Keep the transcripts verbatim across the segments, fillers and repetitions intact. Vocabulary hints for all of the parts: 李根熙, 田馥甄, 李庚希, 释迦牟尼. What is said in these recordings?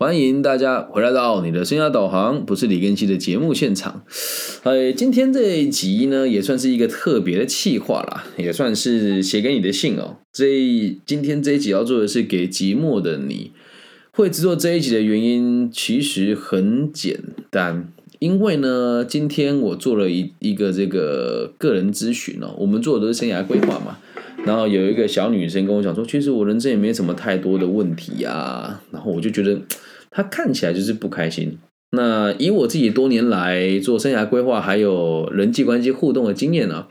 欢迎大家回来到你的生涯导航，不是李根熙的节目现场。呃，今天这一集呢，也算是一个特别的企划啦，也算是写给你的信哦。这今天这一集要做的是给寂寞的你。会制作这一集的原因其实很简单，因为呢，今天我做了一一个这个个人咨询哦，我们做的都是生涯规划嘛。然后有一个小女生跟我讲说，其实我人生也没什么太多的问题啊，然后我就觉得她看起来就是不开心。那以我自己多年来做生涯规划还有人际关系互动的经验啊，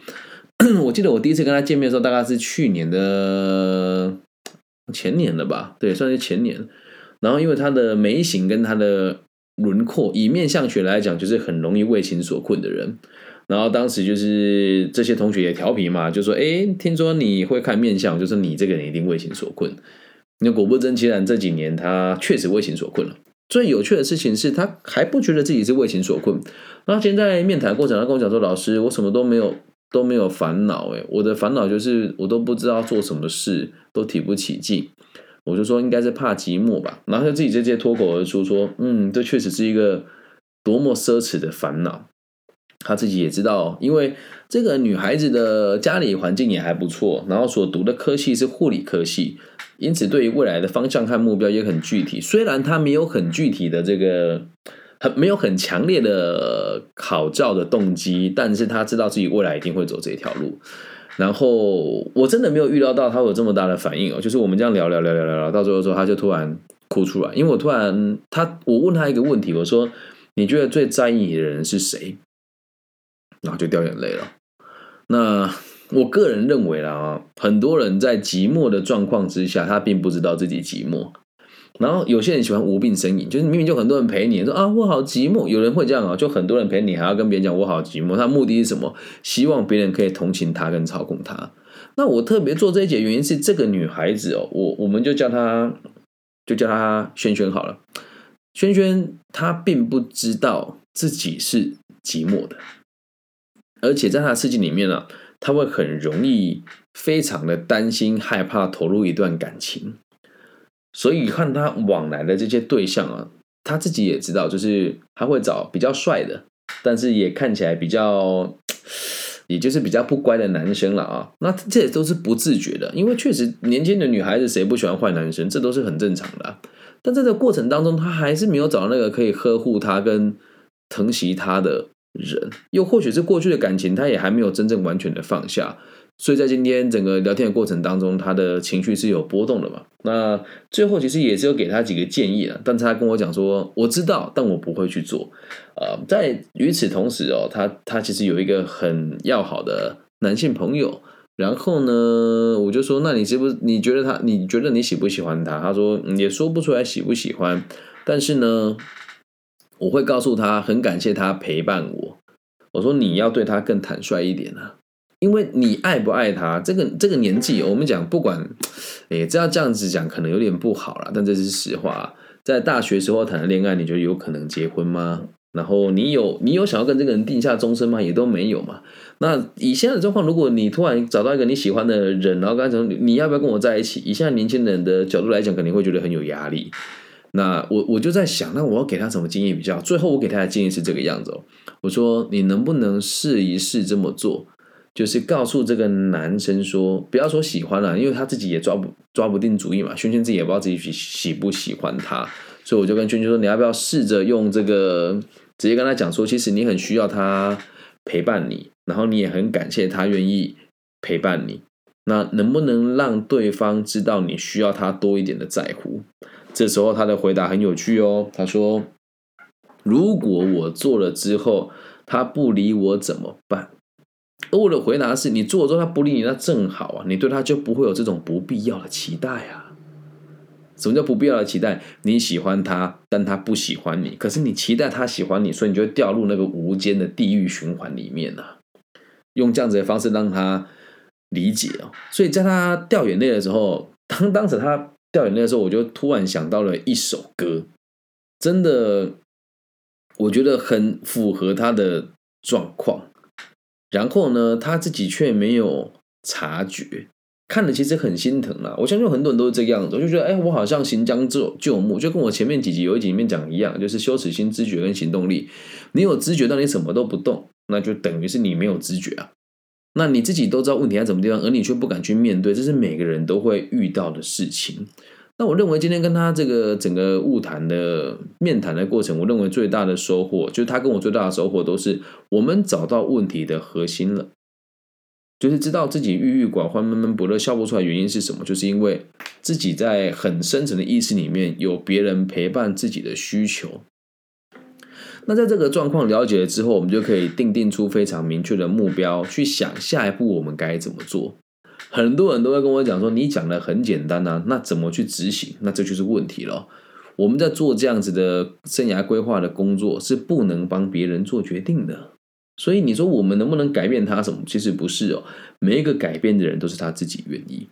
我记得我第一次跟她见面的时候大概是去年的前年了吧，对，算是前年。然后因为她的眉形跟她的轮廓，以面相学来讲，就是很容易为情所困的人。然后当时就是这些同学也调皮嘛，就说诶，听说你会看面相，就是你这个人一定为情所困。那果不其然，这几年他确实为情所困了。最有趣的事情是他还不觉得自己是为情所困。然后现在面谈过程，他跟我讲说，老师，我什么都没有都没有烦恼，诶，我的烦恼就是我都不知道做什么事，都提不起劲。我就说应该是怕寂寞吧，然后他自己直接脱口而出说，嗯，这确实是一个多么奢侈的烦恼。他自己也知道，因为这个女孩子的家里环境也还不错，然后所读的科系是护理科系，因此对于未来的方向和目标也很具体。虽然他没有很具体的这个很没有很强烈的考照的动机，但是他知道自己未来一定会走这条路。然后我真的没有预料到他有这么大的反应哦，就是我们这样聊聊聊聊聊到最后说，他就突然哭出来。因为我突然他我问他一个问题，我说你觉得最在意你的人是谁？然后就掉眼泪了。那我个人认为啦，很多人在寂寞的状况之下，他并不知道自己寂寞。然后有些人喜欢无病呻吟，就是明明就很多人陪你，说啊我好寂寞，有人会这样啊，就很多人陪你还要跟别人讲我好寂寞，他目的是什么？希望别人可以同情他跟操控他。那我特别做这一节原因是这个女孩子哦，我我们就叫她就叫她萱萱好了。萱萱她并不知道自己是寂寞的，而且在她的世界里面啊，她会很容易非常的担心害怕投入一段感情。所以看他往来的这些对象啊，他自己也知道，就是他会找比较帅的，但是也看起来比较，也就是比较不乖的男生了啊。那这也都是不自觉的，因为确实年轻的女孩子谁不喜欢坏男生，这都是很正常的啊。但在这个过程当中，他还是没有找到那个可以呵护他跟疼惜他的人，又或许是过去的感情，他也还没有真正完全的放下。所以在今天整个聊天的过程当中，他的情绪是有波动的嘛。那最后其实也是有给他几个建议了，但他跟我讲说我知道但我不会去做。呃，在与此同时哦，他他其实有一个很要好的男性朋友。然后呢，我就说那你是不是你觉得他你觉得你喜不喜欢他？他说、嗯、也说不出来喜不喜欢，但是呢我会告诉他很感谢他陪伴我。我说你要对他更坦率一点啊，因为你爱不爱他，这个这个年纪，我们讲不管，诶，这要这样子讲可能有点不好啦，但这是实话。在大学时候谈的恋爱，你觉得有可能结婚吗？然后你有你有想要跟这个人定下终身吗？也都没有嘛。那以现在的状况，如果你突然找到一个你喜欢的人，然后跟他讲你要不要跟我在一起，以现在年轻人的角度来讲，肯定会觉得很有压力。那我我就在想，那我要给他什么建议比较好？最后我给他的建议是这个样子哦，我说你能不能试一试这么做？就是告诉这个男生说，不要说喜欢了、啊，因为他自己也抓不抓不定主意嘛。萱萱自己也不知道自己喜不喜欢他，所以我就跟萱萱说，你要不要试着用这个直接跟他讲说，其实你很需要他陪伴你，然后你也很感谢他愿意陪伴你。那能不能让对方知道你需要他多一点的在乎？这时候他的回答很有趣哦，他说，如果我做了之后他不理我怎么办？而我的回答是，你做了之后他不理你，那正好啊，你对他就不会有这种不必要的期待啊。什么叫不必要的期待？你喜欢他，但他不喜欢你，可是你期待他喜欢你，所以你就会掉入那个无间的地狱循环里面啊。用这样子的方式让他理解哦。所以在他掉眼泪的时候，当当时他掉眼泪的时候，我就突然想到了一首歌，真的，我觉得很符合他的状况。然后呢，他自己却没有察觉，看了其实很心疼啦、啊。我相信很多人都是这个样子，我就觉得哎，我好像行将就就木，就跟我前面几集有一集里面讲一样，就是羞耻心、知觉跟行动力。你有知觉，但你什么都不动，那就等于是你没有知觉啊。那你自己都知道问题在什么地方，而你却不敢去面对，这是每个人都会遇到的事情。那我认为今天跟他这个整个晤谈的面谈的过程，我认为最大的收获，就是他跟我最大的收获都是我们找到问题的核心了，就是知道自己郁郁寡欢、闷闷不乐、笑不出来原因是什么，就是因为自己在很深层的意识里面有别人陪伴自己的需求。那在这个状况了解了之后，我们就可以定定出非常明确的目标，去想下一步我们该怎么做。很多人都会跟我讲说，你讲的很简单啊，那怎么去执行？那这就是问题了。我们在做这样子的生涯规划的工作，是不能帮别人做决定的。所以你说我们能不能改变他什么？其实不是哦，每一个改变的人都是他自己愿意。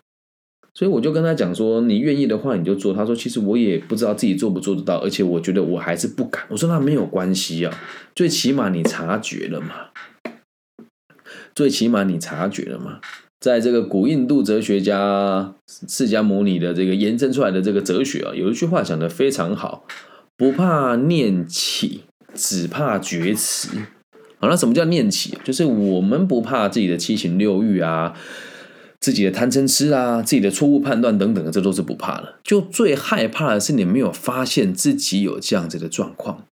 所以我就跟他讲说，你愿意的话你就做。他说其实我也不知道自己做不做得到，而且我觉得我还是不敢。我说那没有关系啊，最起码你察觉了嘛，最起码你察觉了嘛。在这个古印度哲学家释迦牟尼的这个延伸出来的这个哲学啊，有一句话讲得非常好，不怕念起，只怕觉迟。好，那什么叫念起？就是我们不怕自己的七情六欲啊，自己的贪嗔痴啊，自己的错误判断等等，这都是不怕的。就最害怕的是你没有发现自己有这样子的状况。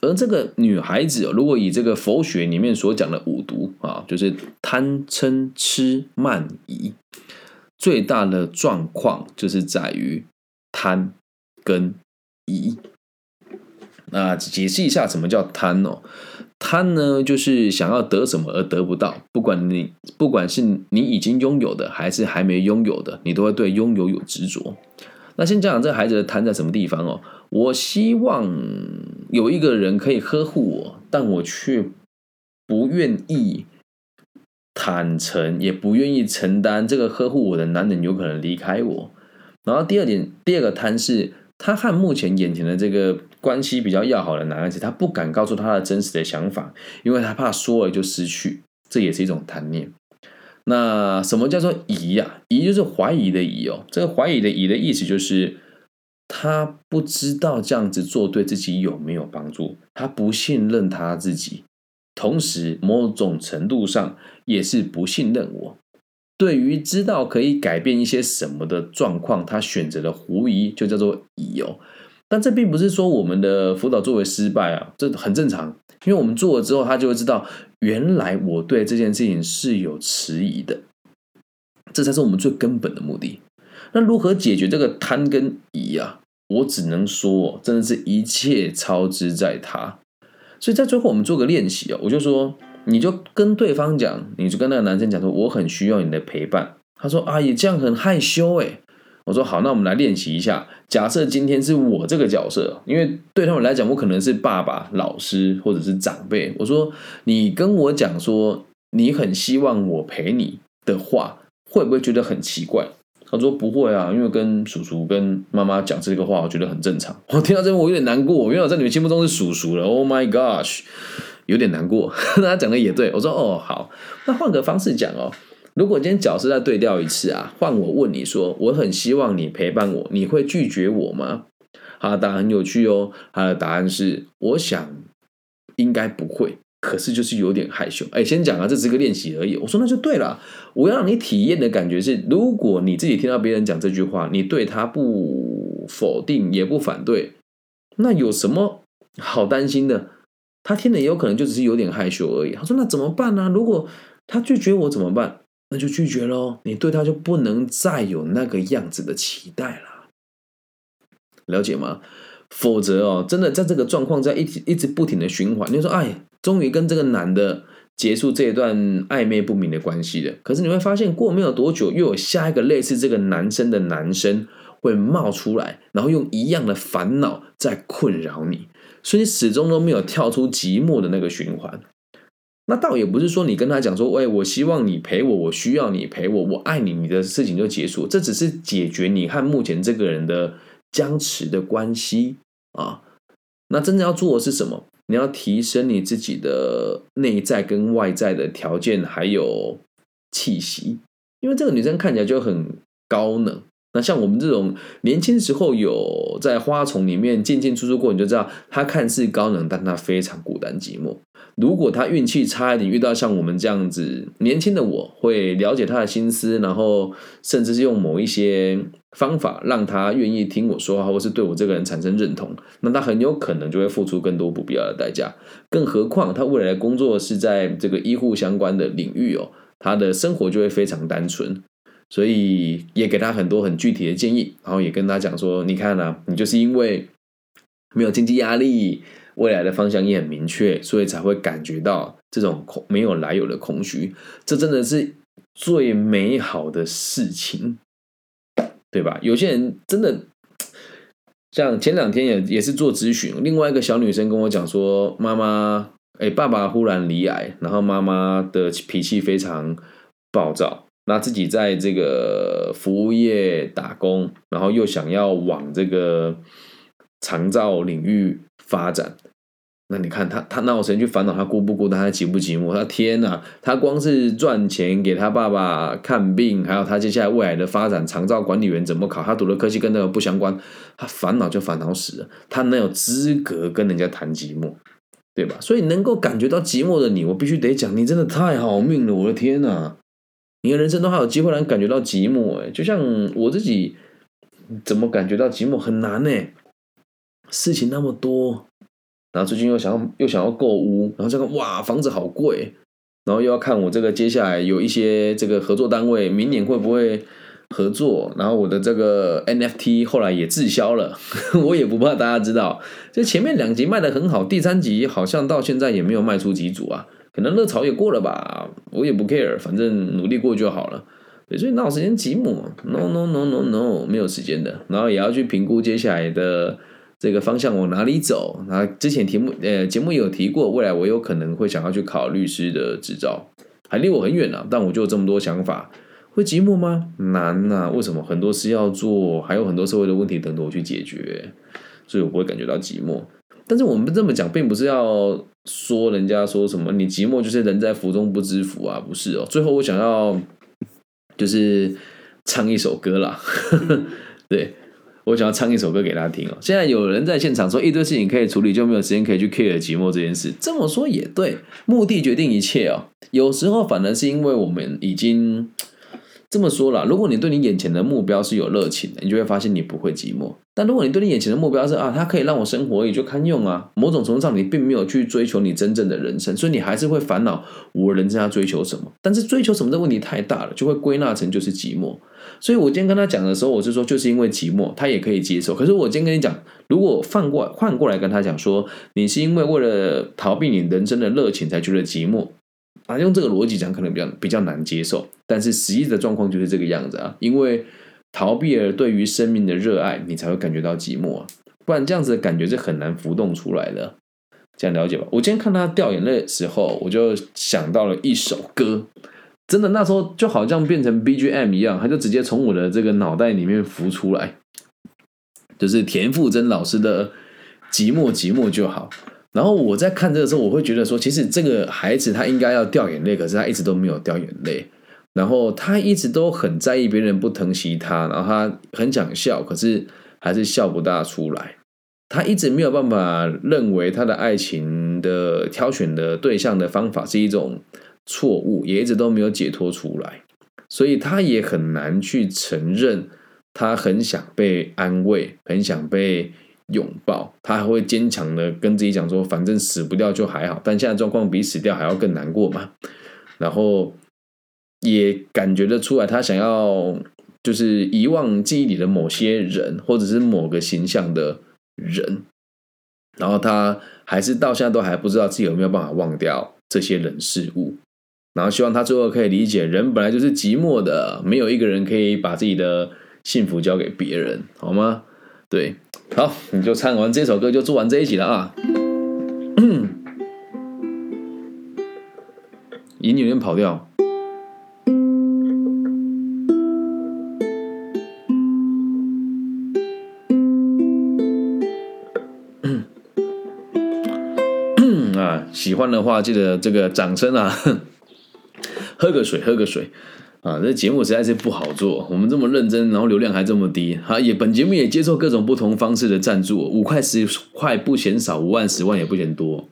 而这个女孩子，如果以这个佛学里面所讲的五毒啊，就是贪嗔痴慢疑，最大的状况就是在于贪跟疑。那解释一下什么叫贪哦。贪呢，就是想要得什么而得不到，不管你不管是你已经拥有的还是还没拥有的，你都会对拥有有执着。那先讲讲这孩子的贪在什么地方哦。我希望有一个人可以呵护我，但我却不愿意坦诚，也不愿意承担这个呵护我的男人有可能离开我。然后第二点，第二个贪是，他和目前眼前的这个关系比较要好的男孩子，他不敢告诉他的真实的想法，因为他怕说了就失去，这也是一种贪念。那什么叫做疑啊？疑就是怀疑的疑哦。这个怀疑的疑的意思就是，他不知道这样子做对自己有没有帮助，他不信任他自己，同时某种程度上也是不信任我。对于知道可以改变一些什么的状况，他选择了狐疑，就叫做疑哦。但这并不是说我们的辅导作为失败啊，这很正常，因为我们做了之后，他就会知道原来我对这件事情是有迟疑的，这才是我们最根本的目的。那如何解决这个贪跟疑啊？我只能说，真的是一切操之在他。所以在最后我们做个练习啊，我就说。你就跟对方讲，你就跟那个男生讲说，我很需要你的陪伴。他说啊，也这样很害羞哎。我说好，那我们来练习一下。假设今天是我这个角色，因为对他们来讲，我可能是爸爸、老师或者是长辈。我说，你跟我讲说你很希望我陪你的话，会不会觉得很奇怪？他说不会啊，因为跟叔叔跟妈妈讲这个话，我觉得很正常。我听到这边我有点难过，因为我在你们心目中是叔叔了。Oh my gosh！有点难过。那他讲的也对，我说哦好，那换个方式讲哦。如果今天角色再对调一次啊，换我问你说，我很希望你陪伴我，你会拒绝我吗？他的答案很有趣哦，他的答案是我想应该不会，可是就是有点害羞。哎，先讲啊，这只是个练习而已。我说那就对了，我要让你体验的感觉是，如果你自己听到别人讲这句话，你对他不否定也不反对，那有什么好担心的？他听了也有可能就只是有点害羞而已。他说那怎么办呢、啊？如果他拒绝我怎么办？那就拒绝咯，你对他就不能再有那个样子的期待了，了解吗？否则哦，真的在这个状况在一直一直不停的循环。你就说哎，终于跟这个男的结束这一段暧昧不明的关系了，可是你会发现过没有多久，又有下一个类似这个男生的男生会冒出来，然后用一样的烦恼在困扰你。所以你始终都没有跳出寂寞的那个循环。那倒也不是说你跟他讲说，哎，我希望你陪我，我需要你陪我，我爱你，你的事情就结束。这只是解决你和目前这个人的僵持的关系啊。那真正要做的是什么？你要提升你自己的内在跟外在的条件，还有气息。因为这个女生看起来就很高冷。那像我们这种年轻时候有在花丛里面进进出出过，你就知道她看似高冷，但她非常孤单寂寞。如果她运气差一点遇到像我们这样子年轻的，我会了解她的心思，然后甚至是用某一些方法让她愿意听我说话，或是对我这个人产生认同，那她很有可能就会付出更多不必要的代价。更何况她未来的工作是在这个医护相关的领域哦，她的生活就会非常单纯。所以也给他很多很具体的建议，然后也跟他讲说，你看啊，你就是因为没有经济压力，未来的方向也很明确，所以才会感觉到这种没有来由的空虚，这真的是最美好的事情，对吧？有些人真的像前两天 也, 也是做咨询，另外一个小女生跟我讲说，妈妈哎，爸爸忽然罹癌，然后妈妈的脾气非常暴躁，那自己在这个服务业打工，然后又想要往这个长照领域发展，那你看他他哪有时间去烦恼他孤不孤单，他寂不寂寞？他天哪，他光是赚钱给他爸爸看病，还有他接下来未来的发展，长照管理员怎么考，他读的科系跟那个不相关，他烦恼就烦恼死了，他哪有资格跟人家谈寂寞，对吧？所以能够感觉到寂寞的你，我必须得讲，你真的太好命了，我的天哪！你的人生都还有机会让你感觉到寂寞，欸，就像我自己怎么感觉到寂寞很难，欸，事情那么多，然后最近又想要又想要购物，然后这个哇房子好贵，然后又要看我这个接下来有一些这个合作单位明年会不会合作，然后我的这个 N F T 后来也滞销了我也不怕大家知道，就前面两集卖得很好，第三集好像到现在也没有卖出几组啊，可能热潮也过了吧，我也不 care， 反正努力过就好了。所以哪有时间寂寞 ？No No No No No， 没有时间的。然后也要去评估接下来的这个方向往哪里走。然后之前题目呃节目也有提过，未来我有可能会想要去考律师的执照，还离我很远啊，但我就有这么多想法。会寂寞吗？难啊！为什么？很多事要做，还有很多社会的问题等着我去解决，所以我不会感觉到寂寞。但是我们这么讲，并不是要说人家说什么你寂寞就是人在福中不知福啊，不是哦。最后我想要就是唱一首歌啦对，我想要唱一首歌给大家听哦。现在有人在现场说一堆事情可以处理，就没有时间可以去 care 寂寞这件事，这么说也对，目的决定一切哦。有时候反而是因为我们已经这么说啦，如果你对你眼前的目标是有热情的，你就会发现你不会寂寞。但如果你对你眼前的目标是啊，它可以让我生活也就堪用啊，某种程度上你并没有去追求你真正的人生，所以你还是会烦恼我人生要追求什么。但是追求什么的问题太大了，就会归纳成就是寂寞。所以我今天跟他讲的时候，我是说就是因为寂寞，他也可以接受。可是我今天跟你讲，如果换过来换过来跟他讲说，你是因为为了逃避你人生的热情才觉得寂寞。啊，用这个逻辑讲可能比较比较难接受，但是实际的状况就是这个样子啊。因为逃避了对于生命的热爱，你才会感觉到寂寞啊，不然这样子的感觉是很难浮动出来的。这样了解吧？我今天看他掉眼泪的时候，我就想到了一首歌，真的那时候就好像变成 B G M 一样，它就直接从我的这个脑袋里面浮出来，就是田馥甄老师的《寂寞寂寞就好》。然后我在看这个时候，我会觉得说，其实这个孩子他应该要掉眼泪，可是他一直都没有掉眼泪。然后他一直都很在意别人不疼惜他，然后他很想笑，可是还是笑不大出来。他一直没有办法认为他的爱情的挑选的对象的方法是一种错误，也一直都没有解脱出来。所以他也很难去承认，他很想被安慰，很想被拥抱，他还会坚强的跟自己讲说，反正死不掉就还好，但现在状况比死掉还要更难过嘛。然后也感觉得出来，他想要就是遗忘记忆里的某些人，或者是某个形象的人，然后他还是到现在都还不知道自己有没有办法忘掉这些人事物。然后希望他最后可以理解，人本来就是寂寞的，没有一个人可以把自己的幸福交给别人，好吗？对，好，你就唱完这首歌就做完这一集了啊。音有点跑调。啊，喜欢的话记得这个掌声啊，喝个水，喝个水。啊，这节目实在是不好做，我们这么认真，然后流量还这么低啊！也本节目也接受各种不同方式的赞助，五块十块不嫌少，五万十万也不嫌多。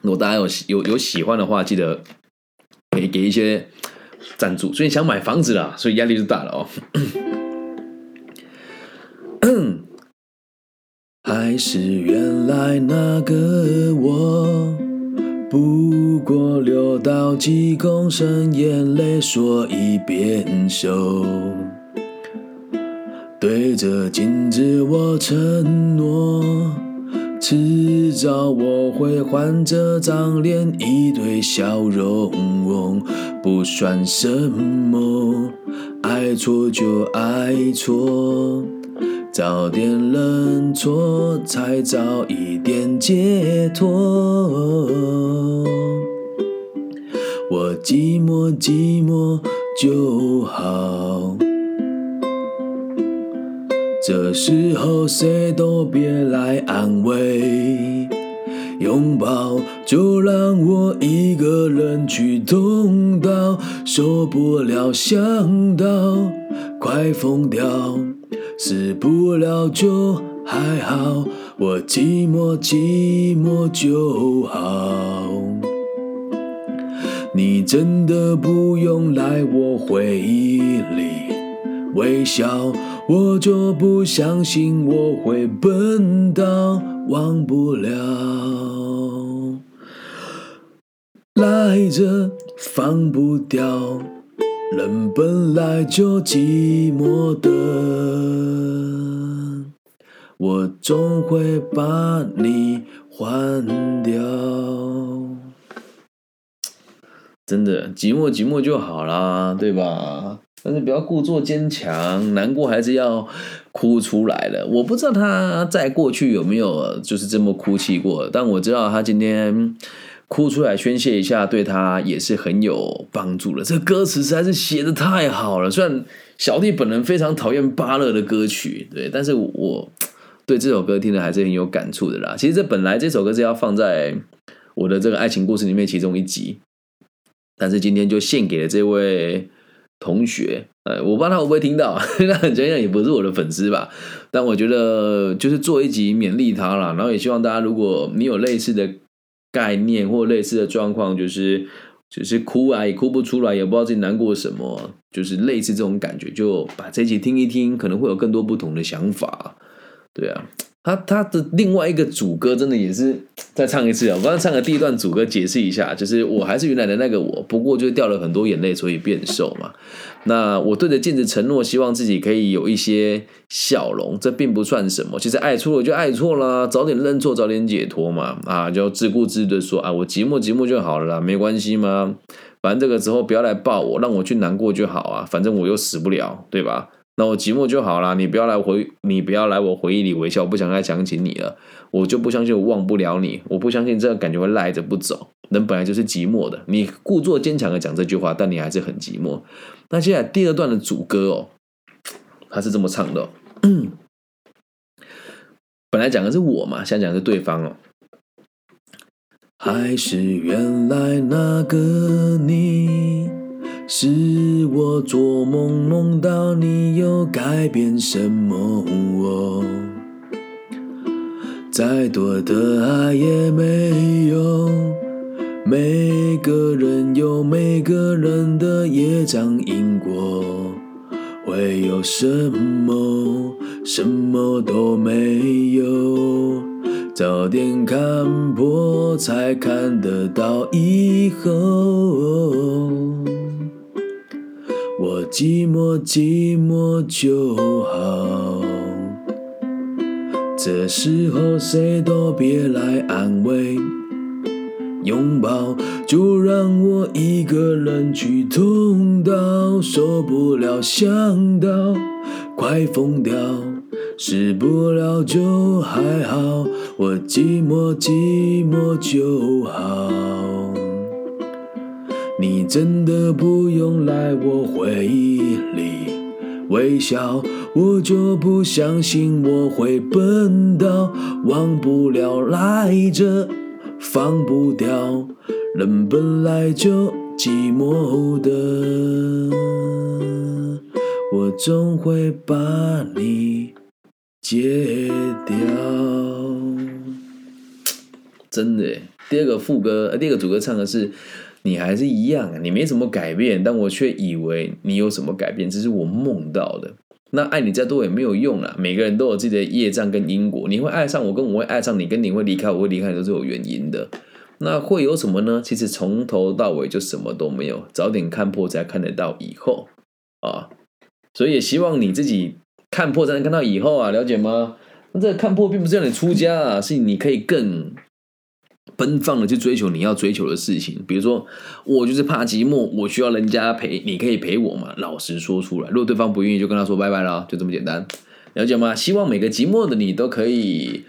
如果大家有有有喜欢的话，记得给给一些赞助。所以想买房子啦，所以压力就大了哦。还是原来那个我，不过流到几公升眼泪，所以变瘦。对着镜子我承诺，迟早我会换这张脸，一堆笑容不算什么，爱错就爱错，早点认错，才早一点解脱。我寂寞寂寞就好，这时候谁都别来安慰，拥抱就让我一个人去痛到受不了，想到快疯掉，死不了就还好，我寂寞寂寞就好。你真的不用来我回忆里微笑，我就不相信我会笨到忘不了，赖着放不掉，人本来就寂寞的，我总会把你换掉。真的，寂寞寂寞就好啦，对吧？但是不要故作坚强，难过还是要哭出来了。我不知道他在过去有没有就是这么哭泣过，但我知道他今天哭出来宣泄一下，对他也是很有帮助的。这歌词实在是写得太好了，虽然小弟本人非常讨厌芭乐的歌曲，对，但是我对这首歌听的还是很有感触的啦。其实这本来这首歌是要放在我的这个爱情故事里面其中一集，但是今天就献给了这位同学，哎，我不知道他会不会听到，那很显然也不是我的粉丝吧。但我觉得就是做一集勉励他啦，然后也希望大家，如果你有类似的概念或类似的状况，就是就是哭啊也哭不出来，也不知道自己难过什么，就是类似这种感觉，就把这集听一听，可能会有更多不同的想法。对啊，他他的另外一个主歌真的也是再唱一次啊！我刚刚唱的第一段主歌解释一下，就是我还是原来的那个我，不过就掉了很多眼泪，所以变瘦嘛。那我对着镜子承诺，希望自己可以有一些笑容，这并不算什么。其实爱错了就爱错啦，早点认错，早点解脱嘛。啊，就自顾自的说啊，我寂寞寂寞就好了啦，没关系嘛。反正这个时候不要来抱我，让我去难过就好啊。反正我又死不了，对吧？那我寂寞就好啦，你不要来回，你不要来我回忆里微笑，我不想再想起你了，我就不相信我忘不了你，我不相信这个感觉会赖着不走，人本来就是寂寞的，你故作坚强的讲这句话，但你还是很寂寞。那接下来第二段的主歌哦，他是这么唱的哦，本来讲的是我嘛，现在讲的是对方哦，还是原来那个你，是我做梦梦到你，又改变什么我？再多的爱也没用，每个人有每个人的业障因果，会有什么？什么都没有，早点看破，才看得到以后。我寂寞寂寞就好，这时候谁都别来安慰，拥抱就让我一个人去痛到受不了，想到快疯掉，死不了就还好，我寂寞寂寞就好。你真的不用来我回忆里微笑，我就不相信我会笨到忘不了，赖着放不掉，人本来就寂寞的，我总会把你戒掉。真的耶，第二个副歌、呃、第二个主歌唱的是你还是一样，你没什么改变，但我却以为你有什么改变，这是我梦到的。那爱你再多也没有用啦，每个人都有自己的业障跟因果，你会爱上我跟我会爱上你，跟你会离开我会离开你，都是有原因的。那会有什么呢？其实从头到尾就什么都没有，早点看破才看得到以后啊。所以也希望你自己看破才能看到以后啊，了解吗？那这个看破并不是让你出家啊，是你可以更奔放的去追求你要追求的事情。比如说我就是怕寂寞，我需要人家陪，你可以陪我吗？老实说出来，如果对方不愿意就跟他说拜拜啦，就这么简单，了解吗？希望每个寂寞的你都可以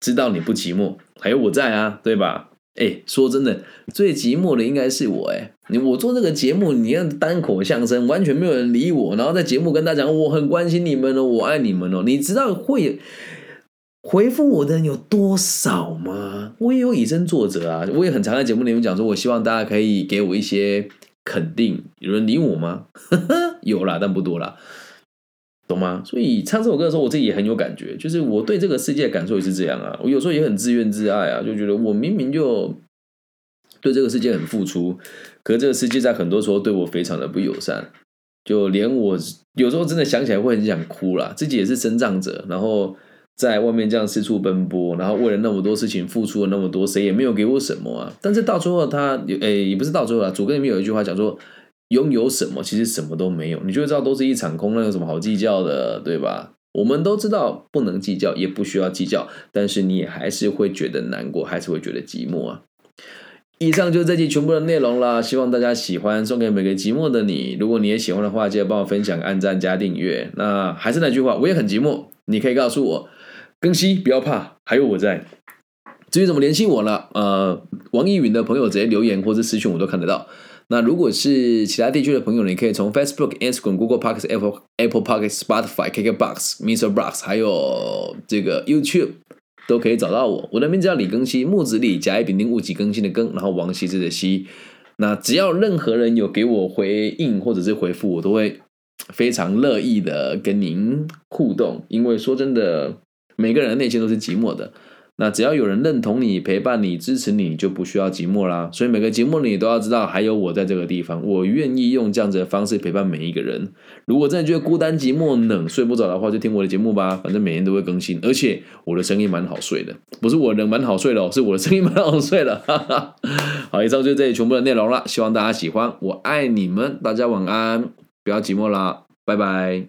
知道你不寂寞，还有我在啊，对吧？哎，说真的，最寂寞的应该是我哎。我做这个节目，你看单口相声，完全没有人理我，然后在节目跟大家讲我很关心你们哦，我爱你们哦，你知道会回复我的人有多少吗？我也有以身作则啊，我也很常在节目里面讲说，我希望大家可以给我一些肯定。有人理我吗？有啦，但不多啦。懂吗？所以唱这首歌的时候，我自己也很有感觉，就是我对这个世界的感受也是这样啊。我有时候也很自怨自艾啊，就觉得我明明就对这个世界很付出，可是这个世界在很多时候对我非常的不友善，就连我有时候真的想起来会很想哭啦。自己也是身障者，然后在外面这样四处奔波，然后为了那么多事情付出了那么多，谁也没有给我什么啊。但是到最后他，诶，也不是到最后啦，主歌里面有一句话讲说，拥有什么其实什么都没有，你就会知道都是一场空，那有什么好计较的，对吧？我们都知道不能计较，也不需要计较，但是你也还是会觉得难过，还是会觉得寂寞啊。以上就是这集全部的内容啦，希望大家喜欢，送给每个寂寞的你。如果你也喜欢的话，记得帮我分享、按赞加订阅。那还是那句话，我也很寂寞，你可以告诉我，更新不要怕，还有我在。至于怎么联系我了，呃，网易云的朋友直接留言或是私讯我都看得到。那如果是其他地区的朋友，你可以从 Facebook、Instagram、Google Podcast、Apple Apple Podcast、Spotify、KKBox、MixerBox， 还有这个 YouTube 都可以找到我。我的名字叫李庚希，木子李，甲乙丙丁戊己庚辛的庚，然后王羲之的羲。那只要任何人有给我回应或者是回复，我都会非常乐意的跟您互动。因为说真的，每个人的内心都是寂寞的。那只要有人认同你、陪伴你、支持你，你就不需要寂寞啦。所以每个节目你都要知道，还有我在这个地方，我愿意用这样子的方式陪伴每一个人。如果真的觉得孤单、寂寞、冷、睡不着的话，就听我的节目吧，反正每天都会更新，而且我的声音蛮好睡的，不是我人蛮好睡的、哦，是我的声音蛮好睡的。好，以上就是这里全部的内容了，希望大家喜欢，我爱你们，大家晚安，不要寂寞啦，拜拜。